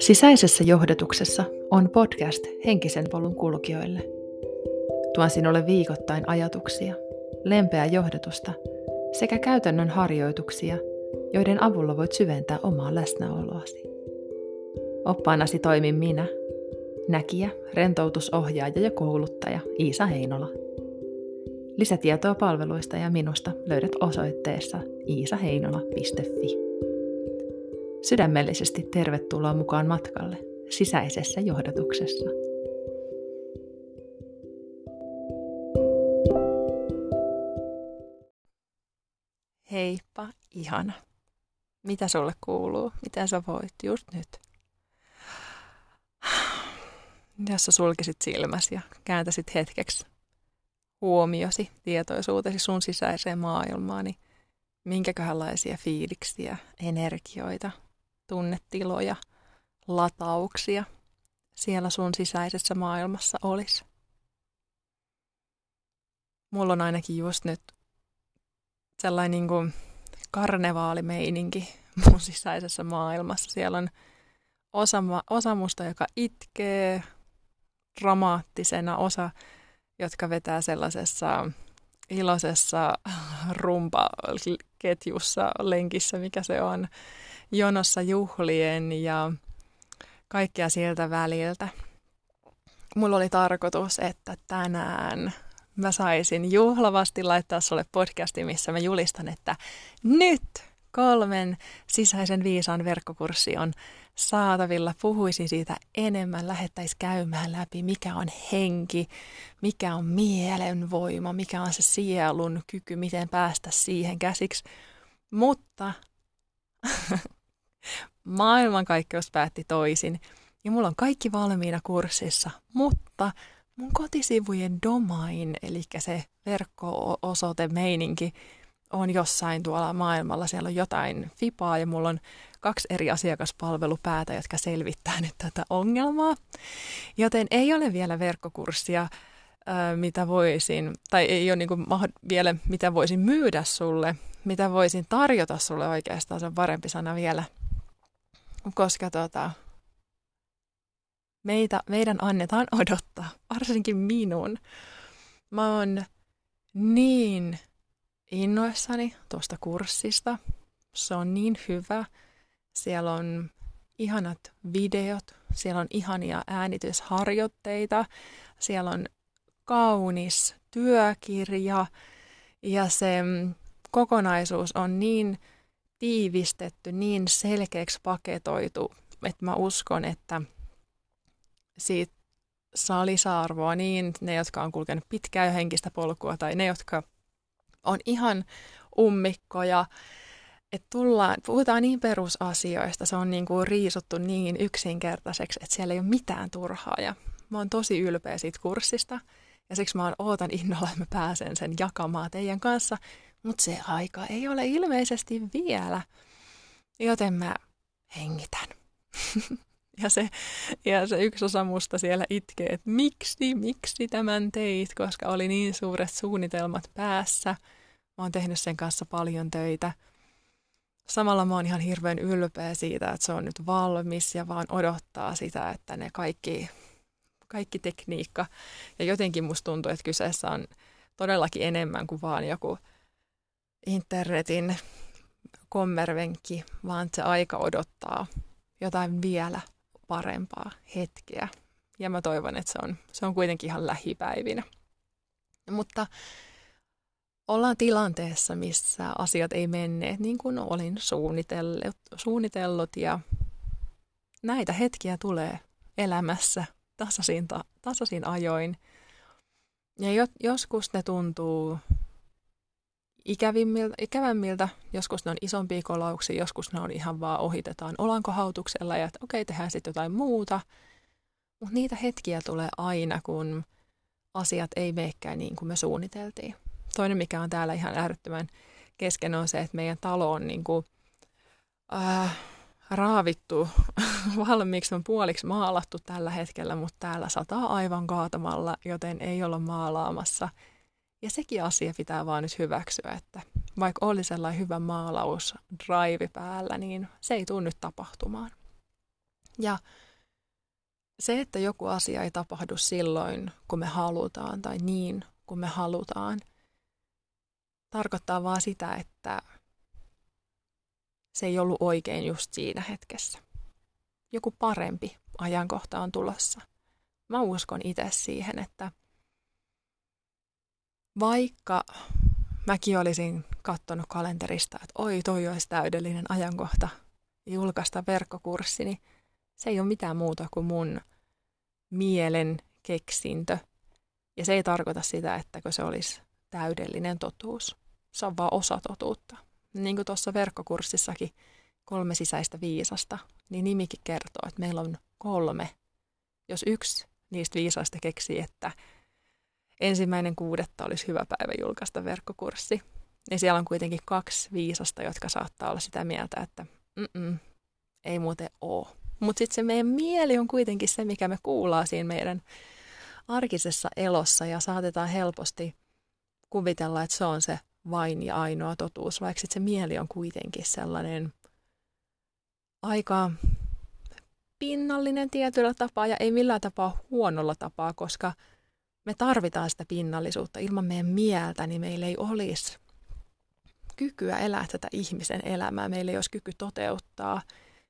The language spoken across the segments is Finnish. Sisäisessä johdotuksessa on podcast henkisen polun kulkijoille. Tuon sinulle viikoittain ajatuksia, lempeää johdotusta sekä käytännön harjoituksia, joiden avulla voit syventää omaa läsnäoloasi. Oppaanasi toimin minä, näkijä, rentoutusohjaaja ja kouluttaja Iisa Heinola. Lisätietoa palveluista ja minusta löydät osoitteessa iisaheinola.fi. Sydämellisesti tervetuloa mukaan matkalle sisäisessä johdotuksessa. Heippa, ihana. Mitä sulle kuuluu? Mitä sä voit just nyt? Jos sä sulkisit silmäsi ja kääntäisit hetkeksi huomiosi, tietoisuutesi sun sisäiseen maailmaan, niin minkäköhänlaisia fiiliksiä, energioita, tunnetiloja, latauksia siellä sun sisäisessä maailmassa olisi? Mulla on ainakin just nyt sellainen niin kuin karnevaalimeininki mun sisäisessä maailmassa. Siellä on osa musta, joka itkee dramaattisena, osa, jotka vetää sellaisessa iloisessa rumpaketjussa, lenkissä, mikä se on, jonossa juhlien ja kaikkea sieltä väliltä. Mulla oli tarkoitus, että tänään mä saisin juhlavasti laittaa sulle podcastin, missä mä julistan, että nyt Kolmen sisäisen viisaan verkkokurssi on saatavilla. Puhuisin siitä enemmän, lähettäisiin käymään läpi, mikä on henki, mikä on mielenvoima, mikä on se sielun kyky, miten päästä siihen käsiksi. Mutta maailmankaikkeus päätti toisin ja mulla on kaikki valmiina kurssissa, mutta mun kotisivujen domain, eli se verkko-osoitemeininki, on jossain tuolla maailmalla, siellä on jotain fipaa ja mulla on 2 eri asiakaspalvelupäätä, jotka selvittää nyt tätä ongelmaa. Joten ei ole vielä verkkokurssia, mitä voisin, tai ei ole niin kuin vielä, mitä voisin myydä sulle, mitä voisin tarjota sulle oikeastaan, se on parempi sana vielä, koska meidän annetaan odottaa, varsinkin minun. Mä oon niin innoissani tuosta kurssista. Se on niin hyvä. Siellä on ihanat videot, siellä on ihania äänitysharjoitteita, siellä on kaunis työkirja ja se kokonaisuus on niin tiivistetty, niin selkeäksi paketoitu, että mä uskon, että siitä saa lisäarvoa niin ne, jotka on kulkenut pitkää henkistä polkua tai ne, jotka on ihan ummikkoja, että puhutaan niin perusasioista, se on niin kuin riisuttu niin yksinkertaiseksi, että siellä ei ole mitään turhaa ja mä oon tosi ylpeä siitä kurssista ja siksi mä ootan innolla, että mä pääsen sen jakamaan teidän kanssa, mutta se aika ei ole ilmeisesti vielä, joten mä hengitän. Ja se yksi osa musta siellä itkee, että miksi tämän teit, koska oli niin suuret suunnitelmat päässä. Mä oon tehnyt sen kanssa paljon töitä. Samalla mä oon ihan hirveän ylpeä siitä, että se on nyt valmis ja vaan odottaa sitä, että ne kaikki tekniikka. Ja jotenkin musta tuntuu, että kyseessä on todellakin enemmän kuin vaan joku internetin kommervenkki, vaan se aika odottaa jotain vielä parempaa hetkeä. Ja mä toivon, että se on kuitenkin ihan lähipäivinä. Mutta ollaan tilanteessa, missä asiat ei menneet niin kuin olin suunnitellut. Ja näitä hetkiä tulee elämässä tasaisin ajoin. Ja joskus ne tuntuu ikävämmiltä, joskus ne on isompia kolauksia, joskus ne on ihan vaan ohitetaan olankohautuksella ja että okei, tehdään sitten jotain muuta. Mutta niitä hetkiä tulee aina, kun asiat ei meekään niin kuin me suunniteltiin. Toinen, mikä on täällä ihan äärettömän kesken, on se, että meidän talo on niin kuin, raavittu valmiiksi, on puoliksi maalattu tällä hetkellä, mutta täällä sataa aivan kaatamalla, joten ei olla maalaamassa. Ja sekin asia pitää vaan nyt hyväksyä, että vaikka oli sellainen hyvä maalausdraivi päällä, niin se ei tule nyt tapahtumaan. Ja se, että joku asia ei tapahdu silloin, kun me halutaan tai niin, kun me halutaan, tarkoittaa vaan sitä, että se ei ollut oikein just siinä hetkessä. Joku parempi ajankohta on tulossa. Mä uskon itse siihen, että vaikka mäkin olisin katsonut kalenterista, että oi, toi olisi täydellinen ajankohta julkaista verkkokurssi, niin se ei ole mitään muuta kuin mun mielen keksintö. Ja se ei tarkoita sitä, että se olisi täydellinen totuus. Se on vaan osa totuutta. Niin kuin tuossa verkkokurssissakin 3 sisäistä viisasta, niin nimikin kertoo, että meillä on 3. Jos yksi niistä viisaista keksii, että 1.6. olisi hyvä päivä julkaista verkkokurssi, niin siellä on kuitenkin 2 viisasta, jotka saattaa olla sitä mieltä, että ei muuten ole. Mutta sitten se meidän mieli on kuitenkin se, mikä me kuullaan siinä meidän arkisessa elossa ja saatetaan helposti kuvitella, että se on se vain ja ainoa totuus, vaikka sitten se mieli on kuitenkin sellainen aika pinnallinen tietyllä tapaa ja ei millään tapaa huonolla tapaa, koska me tarvitaan sitä pinnallisuutta. Ilman meidän mieltä niin meillä ei olisi kykyä elää tätä ihmisen elämää, meillä ei olisi kyky toteuttaa.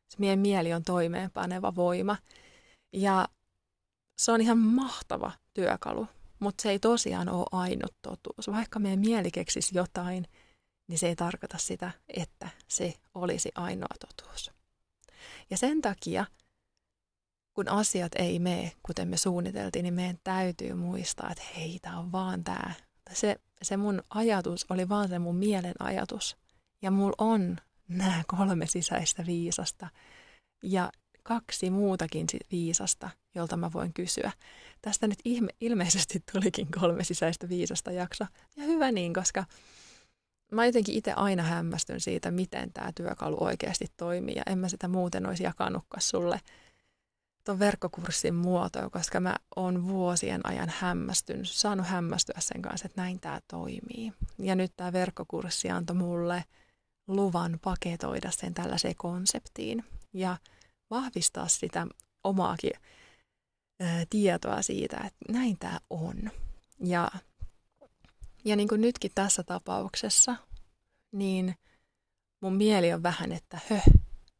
Se meidän mieli on toimeenpaneva voima ja se on ihan mahtava työkalu, mutta se ei tosiaan ole ainut totuus. Vaikka meidän mieli keksisi jotain, niin se ei tarkoita sitä, että se olisi ainoa totuus. Ja sen takia, kun asiat ei mene, kuten me suunniteltiin, niin meidän täytyy muistaa, että hei, tämä on vaan tämä. Se mun ajatus oli vaan se mun mielen ajatus. Ja mulla on nämä 3 sisäistä viisasta ja 2 muutakin viisasta, jolta mä voin kysyä. Tästä nyt ilmeisesti tulikin 3 sisäistä viisasta jakso. Ja hyvä niin, koska mä jotenkin itse aina hämmästyn siitä, miten tämä työkalu oikeasti toimii. Ja en mä sitä muuten olisi jakanutkaan sulle tuon verkkokurssin muotoa, koska mä oon vuosien ajan saanut hämmästyä sen kanssa, että näin tämä toimii. Ja nyt tämä verkkokurssi antoi mulle luvan paketoida sen tällaiseen konseptiin ja vahvistaa sitä omaakin tietoa siitä, että näin tämä on. Ja niin kuin nytkin tässä tapauksessa, niin mun mieli on vähän, että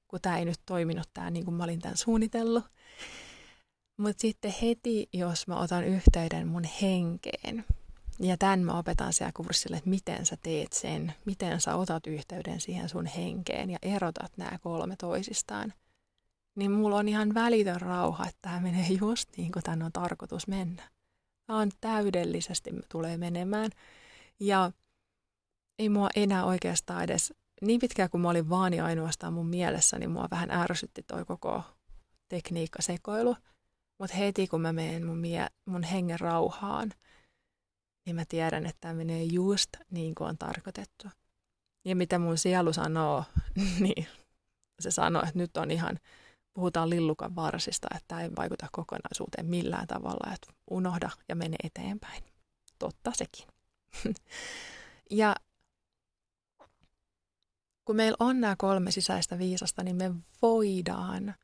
kun tämä ei nyt toiminut tämä niin kuin mä olin tämän suunnitellut. Mutta sitten heti, jos mä otan yhteyden mun henkeen, ja tämän mä opetan siellä kurssille, että miten sä teet sen, miten sä otat yhteyden siihen sun henkeen ja erotat nämä 3 toisistaan, niin mulla on ihan välitön rauha, että tämä menee just niin kuin tämän on tarkoitus mennä. Tämä on täydellisesti tulee menemään ja ei mua enää oikeastaan edes, niin pitkään kuin mä olin vaan ja ainoastaan mun mielessä, niin mua vähän ärsytti toi koko tekniikkasekoilu. Mutta heti kun mä menen mun hengen rauhaan, niin mä tiedän, että tämä menee just niin kuin on tarkoitettu. Ja mitä mun sielu sanoo, niin se sanoo, että nyt on ihan, puhutaan lillukan varsista, että tämä ei vaikuta kokonaisuuteen millään tavalla, että unohda ja mene eteenpäin. Totta sekin. Ja kun meillä on nämä 3 sisäistä viisasta, niin me voidaan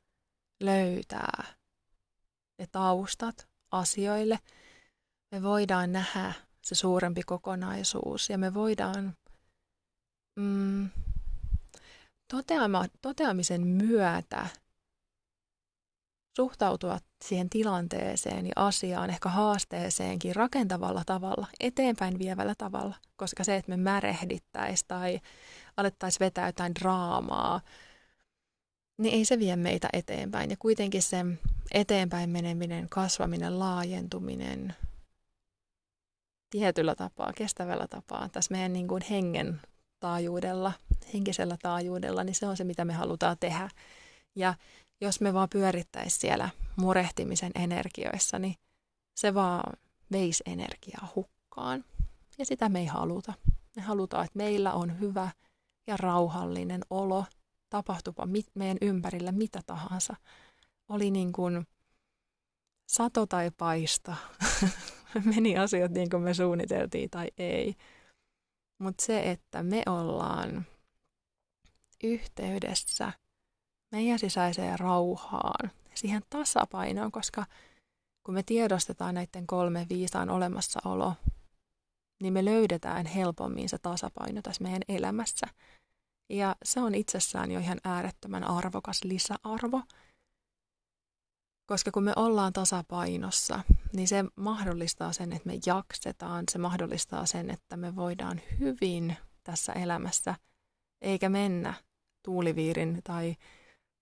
löytää ne taustat asioille. Me voidaan nähdä se suurempi kokonaisuus ja me voidaan toteamisen myötä suhtautua siihen tilanteeseen ja asiaan, ehkä haasteeseenkin rakentavalla tavalla, eteenpäin vievällä tavalla. Koska se, että me märehdittäisiin tai alettaisiin vetää jotain draamaa, niin ei se vie meitä eteenpäin. Ja kuitenkin se eteenpäin meneminen, kasvaminen, laajentuminen tietyllä tapaa, kestävällä tapaa, tässä meidän niin kuin hengen taajuudella, henkisellä taajuudella, niin se on se, mitä me halutaan tehdä. Ja jos me vaan pyörittäisiin siellä murehtimisen energioissa, niin se vaan veisi energiaa hukkaan. Ja sitä me ei haluta. Me halutaan, että meillä on hyvä ja rauhallinen olo, tapahtupa meidän ympärillä mitä tahansa. Oli niin kuin sato tai paista, meni asiat niin kuin me suunniteltiin tai ei. Mutta se, että me ollaan yhteydessä meidän sisäiseen rauhaan, siihen tasapainoon, koska kun me tiedostetaan näiden kolmen viisaan olemassaolo, niin me löydetään helpommin se tasapaino tässä meidän elämässä. Ja se on itsessään jo ihan äärettömän arvokas lisäarvo, koska kun me ollaan tasapainossa, niin se mahdollistaa sen, että me jaksetaan, se mahdollistaa sen, että me voidaan hyvin tässä elämässä, eikä mennä tuuliviirin tai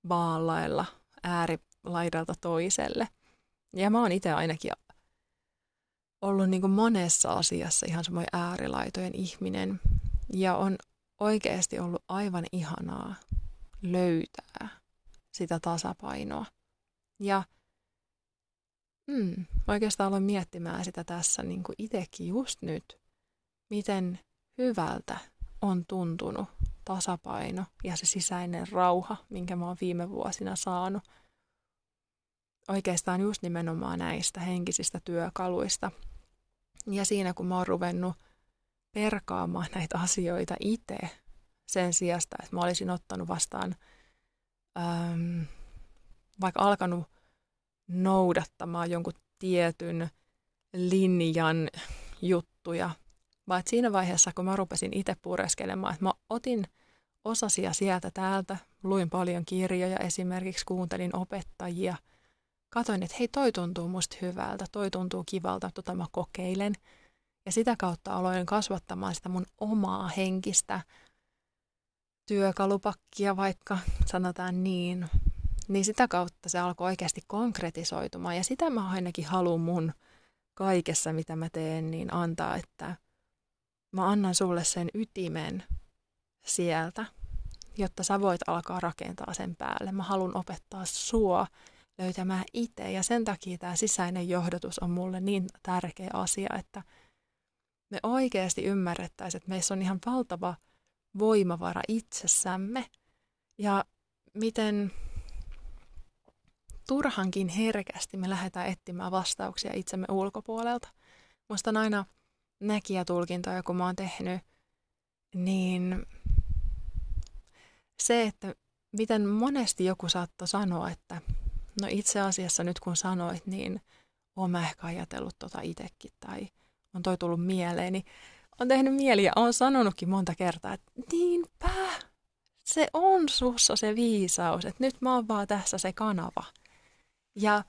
baallailla äärilaidalta toiselle. Ja mä oon itse ainakin ollut niin kuin monessa asiassa ihan semmoinen äärilaitojen ihminen. Ja on oikeasti ollut aivan ihanaa löytää sitä tasapainoa. Ja oikeastaan aloin miettimään sitä tässä niin kuin itsekin just nyt, miten hyvältä on tuntunut tasapaino ja se sisäinen rauha, minkä mä oon viime vuosina saanut. Oikeastaan just nimenomaan näistä henkisistä työkaluista. Ja siinä kun mä oon ruvennut perkaamaan näitä asioita itse sen sijasta, että mä olisin ottanut vastaan, vaikka alkanut noudattamaan jonkun tietyn linjan juttuja, vaan siinä vaiheessa, kun mä rupesin itse pureskelemaan, että mä otin osasia sieltä täältä, luin paljon kirjoja esimerkiksi, kuuntelin opettajia, katsoin, että hei, toi tuntuu musta hyvältä, toi tuntuu kivalta, tota mä kokeilen. Ja sitä kautta aloin kasvattamaan sitä mun omaa henkistä työkalupakkia, vaikka sanotaan niin. Niin sitä kautta se alkoi oikeasti konkretisoitumaan. Ja sitä mä ainakin haluan mun kaikessa, mitä mä teen, niin antaa, että mä annan sulle sen ytimen sieltä, jotta sä voit alkaa rakentaa sen päälle. Mä haluan opettaa sua löytämään itse. Ja sen takia tämä sisäinen johdatus on mulle niin tärkeä asia, että me oikeasti ymmärrettäisiin, että meissä on ihan valtava voimavara itsessämme. Ja miten turhankin herkästi me lähdetään etsimään vastauksia itsemme ulkopuolelta. Musta on aina näkiä tulkintoja, kun mä oon tehnyt, niin se, että miten monesti joku saattoi sanoa, että no itse asiassa nyt kun sanoit, niin oon mä ehkä ajatellut tota itsekin tai on toi tullut mieleen, niin on tehnyt mieli ja on sanonutkin monta kertaa, että niinpä, se on sussa se viisaus, että nyt mä oon vaan tässä se kanava. Ja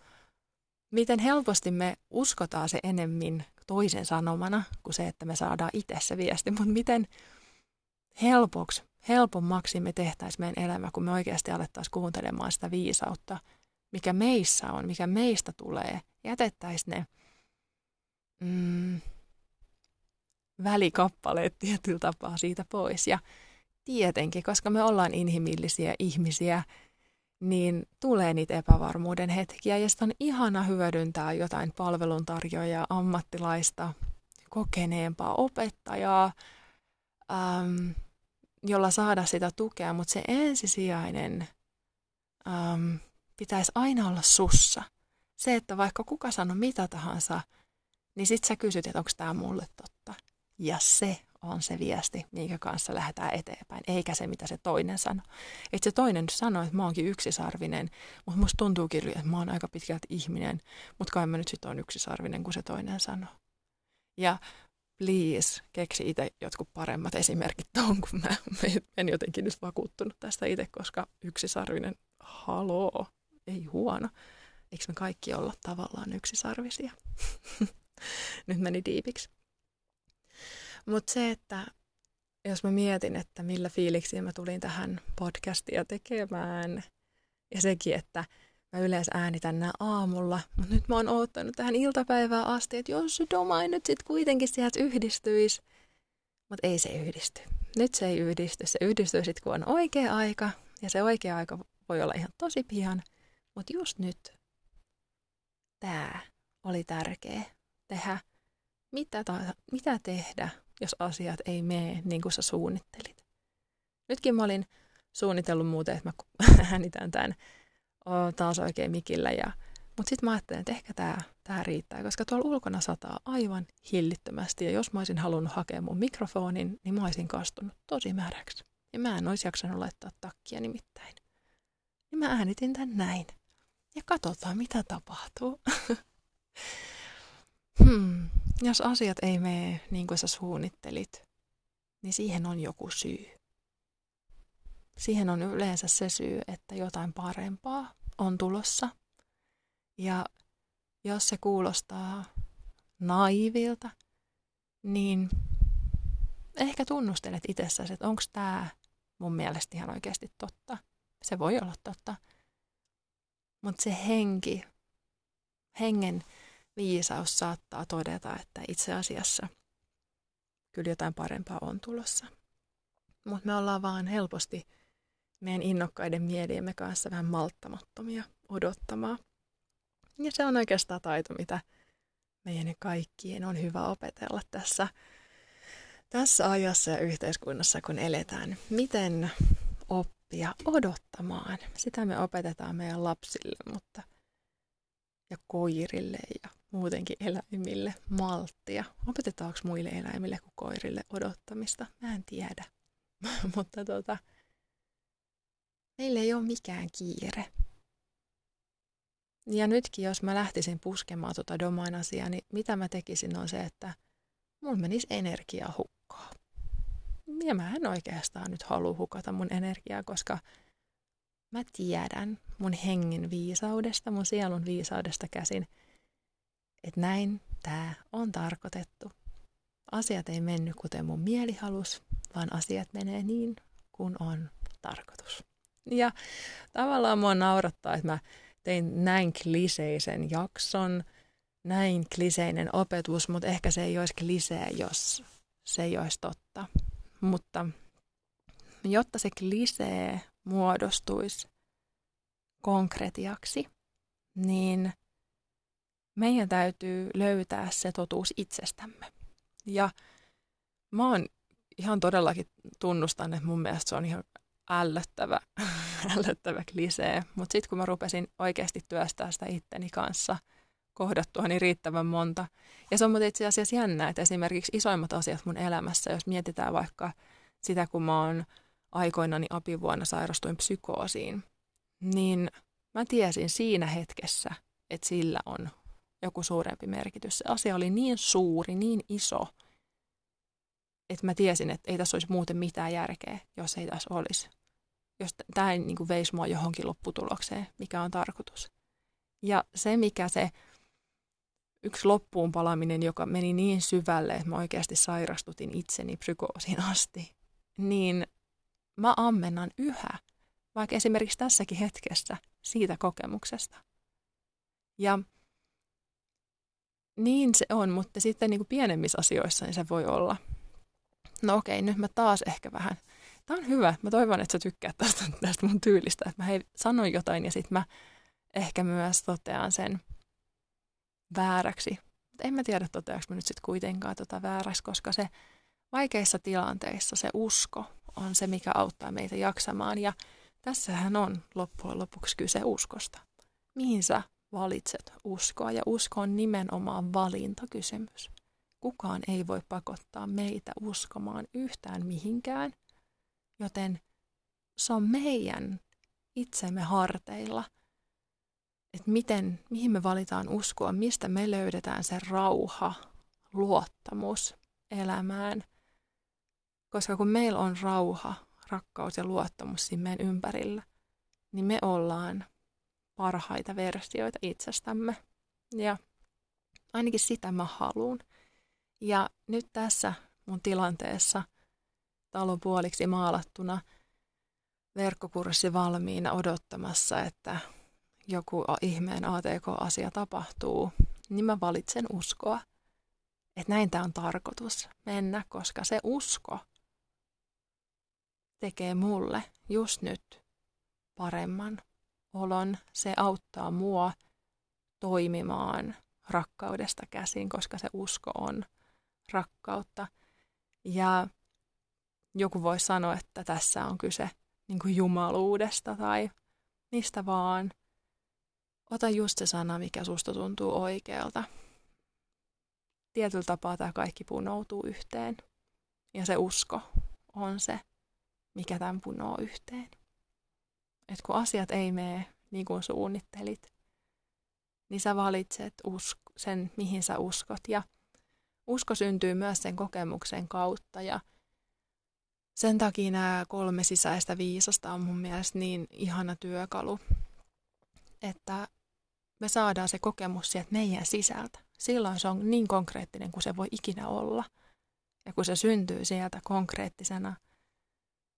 miten helposti me uskotaan se enemmän toisen sanomana kuin se, että me saadaan itse se viesti, mutta miten helpommaksi me tehtäisiin meidän elämä, kun me oikeasti alettaisiin kuuntelemaan sitä viisautta, mikä meissä on, mikä meistä tulee. Jätettäisiin ne välikappaleet tietyllä tapaa siitä pois. Ja tietenkin, koska me ollaan inhimillisiä ihmisiä, niin tulee niitä epävarmuuden hetkiä ja sitten on ihana hyödyntää jotain palveluntarjoajaa, ammattilaista, kokeneempaa opettajaa, jolla saada sitä tukea, mutta se ensisijainen pitäisi aina olla sussa. Se, että vaikka kuka sanoo mitä tahansa, niin sitten sä kysyt, että onko tämä mulle totta. Ja se on se viesti, minkä kanssa lähdetään eteenpäin, eikä se, mitä se toinen sanoo. Että se toinen sanoo, että mä oonkin yksisarvinen, mutta musta tuntuukin, että mä oon aika pitkälti ihminen, mutta kai mä nyt sitten oon yksisarvinen, kun se toinen sanoo. Ja please, keksi itse jotkut paremmat esimerkit tuon, kun mä en jotenkin nyt vakuuttunut tästä itse, koska yksisarvinen, haloo, ei huono. Eikö me kaikki olla tavallaan yksisarvisia? Nyt meni diipiksi. Mutta se, että jos mä mietin, että millä fiiliksiä mä tulin tähän podcastia tekemään, ja sekin, että mä yleensä äänitän nää aamulla, mutta nyt mä oon oottanut tähän iltapäivään asti, että jos se domain nyt sit kuitenkin sieltä yhdistyisi, mutta ei se yhdisty. Nyt se ei yhdisty, se yhdistyy sit kun on oikea aika, ja se oikea aika voi olla ihan tosi pian, mutta just nyt tää oli tärkeä tehdä. Mitä tehdä, jos asiat ei mene niin kuin sä suunnittelit? Nytkin mä olin suunnitellut muuten, että mä äänitän tämän taas oikein mikillä. Mutta sitten mä ajattelin, että ehkä tää riittää, koska tuolla ulkona sataa aivan hillittömästi. Ja jos mä olisin halunnut hakea mun mikrofonin, niin mä olisin kastunut tosi määräksi. Ja mä en olisi jaksanut laittaa takkia nimittäin. niin mä äänitin tän näin. Ja katsotaan, mitä tapahtuu. Jos asiat ei mene niin kuin sä suunnittelit, niin siihen on joku syy. Siihen on yleensä se syy, että jotain parempaa on tulossa. Ja jos se kuulostaa naivilta, niin ehkä tunnustelet itsessäsi, että onko tämä mun mielestä ihan oikeasti totta. Se voi olla totta. Mutta se hengen viisaus saattaa todeta, että itse asiassa kyllä jotain parempaa on tulossa. Mutta me ollaan vaan helposti meidän innokkaiden mieliemme kanssa vähän malttamattomia odottamaan. Ja se on oikeastaan taito, mitä meidän kaikkien on hyvä opetella tässä ajassa ja yhteiskunnassa, kun eletään. Miten oppia odottamaan? Sitä me opetetaan meidän lapsille ja koirille ja muutenkin eläimille malttia. Opetetaanko muille eläimille kuin koirille odottamista? Mä en tiedä. Mutta meillä ei ole mikään kiire. Ja nytkin, jos mä lähtisin puskemaan domain asiaa, niin mitä mä tekisin on se, että mulla menisi energiaa hukkaa. Ja mä en oikeastaan nyt halua hukata mun energiaa, koska mä tiedän mun hengen viisaudesta, mun sielun viisaudesta käsin, että näin tää on tarkoitettu. Asiat ei mennyt kuten mun mieli halusi, vaan asiat menee niin, kuin on tarkoitus. Ja tavallaan mua naurattaa, että mä tein näin kliseisen jakson, näin kliseinen opetus, mutta ehkä se ei olisi klisee, jos se ei olisi totta. Mutta jotta se klisee muodostuisi konkretiaksi, niin meidän täytyy löytää se totuus itsestämme. Ja mä oon ihan todellakin tunnustan, että mun mielestä se on ihan ällöttävä klisee. Mutta sitten kun mä rupesin oikeasti työstää sitä itteni kanssa kohdattua, niin riittävän monta. Ja se on muuten itse asiassa jännää, että esimerkiksi isoimmat asiat mun elämässä, jos mietitään vaikka sitä, kun mä oon aikoinani apivuonna sairastuin psykoosiin, niin mä tiesin siinä hetkessä, että sillä on joku suurempi merkitys. Se asia oli niin suuri, niin iso, että mä tiesin, että ei tässä olisi muuten mitään järkeä, jos ei tässä olisi. Jos tämä ei niin kuin veisi mua johonkin lopputulokseen, mikä on tarkoitus. Ja se, mikä se yksi loppuun palaaminen, joka meni niin syvälle, että mä oikeasti sairastutin itseni psykoosiin asti, niin mä ammennan yhä, vaikka esimerkiksi tässäkin hetkessä, siitä kokemuksesta. Ja niin se on, mutta sitten niin kuin pienemmissä asioissa niin se voi olla. No okei, nyt mä taas ehkä vähän. Tää on hyvä. Mä toivon, että sä tykkäät tästä mun tyylistä. Että mä sanoin jotain ja sit mä ehkä myös totean sen vääräksi. Mutta en mä tiedä, toteanko mä nyt sit kuitenkaan vääräksi, koska se vaikeissa tilanteissa se usko on se, mikä auttaa meitä jaksamaan. Ja tässähän on loppujen lopuksi kyse uskosta. Mihin sä valitset uskoa? Ja usko on nimenomaan valintakysymys. Kukaan ei voi pakottaa meitä uskomaan yhtään mihinkään, joten se on meidän itsemme harteilla, että mihin me valitaan uskoa, mistä me löydetään se rauha, luottamus elämään. Koska kun meillä on rauha, rakkaus ja luottamus siinä meidän ympärillä, niin me ollaan parhaita versioita itsestämme. Ja ainakin sitä mä haluun. Ja nyt tässä mun tilanteessa talo puoliksi maalattuna, verkkokurssi valmiina odottamassa, että joku ihmeen ATK-asia tapahtuu, niin mä valitsen uskoa, että näin tää on tarkoitus mennä, koska se usko tekee mulle just nyt paremman olon. Se auttaa mua toimimaan rakkaudesta käsin, koska se usko on rakkautta. Ja joku voi sanoa, että tässä on kyse niin kuin jumaluudesta tai mistä vaan. Ota just se sana, mikä susta tuntuu oikealta. Tietyllä tapaa tämä kaikki punoutuu yhteen. Ja se usko on se, mikä tämän punoo yhteen. että kun asiat ei mene niin kuin suunnittelit, niin sä valitset sen, mihin sä uskot. Ja usko syntyy myös sen kokemuksen kautta. Ja sen takia nämä 3 sisäistä viisasta on mun mielestä niin ihana työkalu, että me saadaan se kokemus sieltä meidän sisältä. Silloin se on niin konkreettinen kuin se voi ikinä olla. Ja kun se syntyy sieltä konkreettisena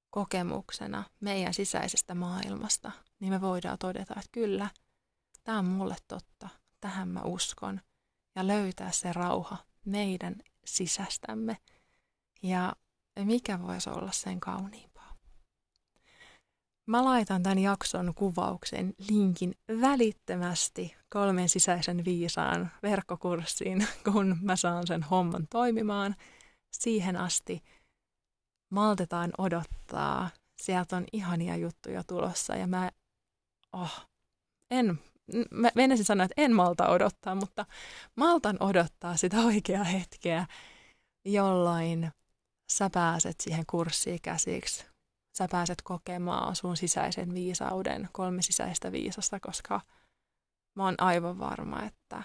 kokemuksena meidän sisäisestä maailmasta, niin me voidaan todeta, että kyllä, tämä on mulle totta, tähän mä uskon. Ja löytää se rauha meidän sisästämme. Ja mikä voisi olla sen kauniimpaa? Mä laitan tämän jakson kuvauksen linkin välittömästi 3 sisäisen viisaan verkkokurssiin, kun mä saan sen homman toimimaan. Siihen asti maltetaan odottaa. Sieltä on ihania juttuja tulossa ja mä ensin sanoin, että en malta odottaa, mutta maltan odottaa sitä oikeaa hetkeä, jolloin sä pääset siihen kurssiin käsiksi. Sä pääset kokemaan sun sisäisen viisauden 3 sisäistä viisasta, koska mä oon aivan varma, että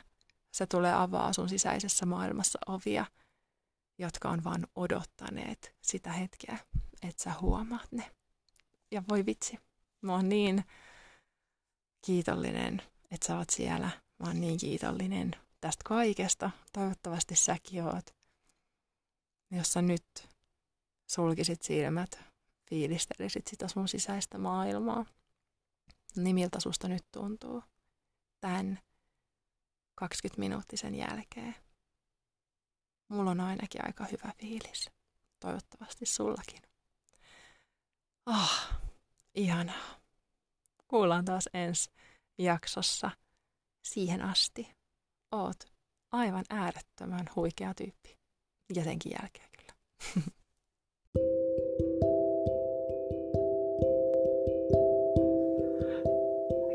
se tulee avaa sun sisäisessä maailmassa ovia, jotka on vaan odottaneet sitä hetkeä, että sä huomaat ne. Ja voi vitsi, mä oon niin kiitollinen, että sä oot siellä. Mä oon niin kiitollinen tästä kaikesta. Toivottavasti säkin oot. Jos sä nyt sulkisit silmät, fiilistelisit sitä sun sisäistä maailmaa, niin miltä susta nyt tuntuu tämän 20-minuuttisen jälkeen? Mulla on ainakin aika hyvä fiilis. Toivottavasti sullakin. Ihanaa. Kuullaan taas ensi jaksossa. Siihen asti oot aivan äärettömän huikea tyyppi. Ja senkin jälkeen kyllä.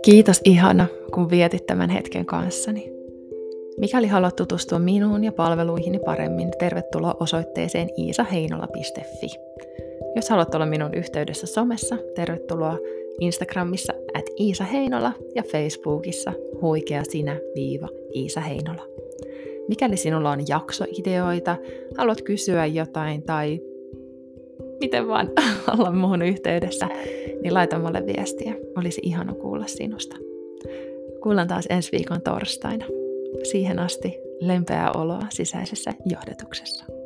Kiitos ihana, kun vietit tämän hetken kanssani. Mikäli haluat tutustua minuun ja palveluihini paremmin, tervetuloa osoitteeseen iisaheinola.fi. Jos haluat olla minun yhteydessä somessa, tervetuloa Instagramissa @iisaheinola ja Facebookissa huikeasinä-iisaheinola. Mikäli sinulla on jaksoideoita, haluat kysyä jotain tai miten vaan olla muun yhteydessä, niin laita mulle viestiä. Olisi ihana kuulla sinusta. Kuullaan taas ensi viikon torstaina. Siihen asti lempeää oloa sisäisessä johdotuksessa.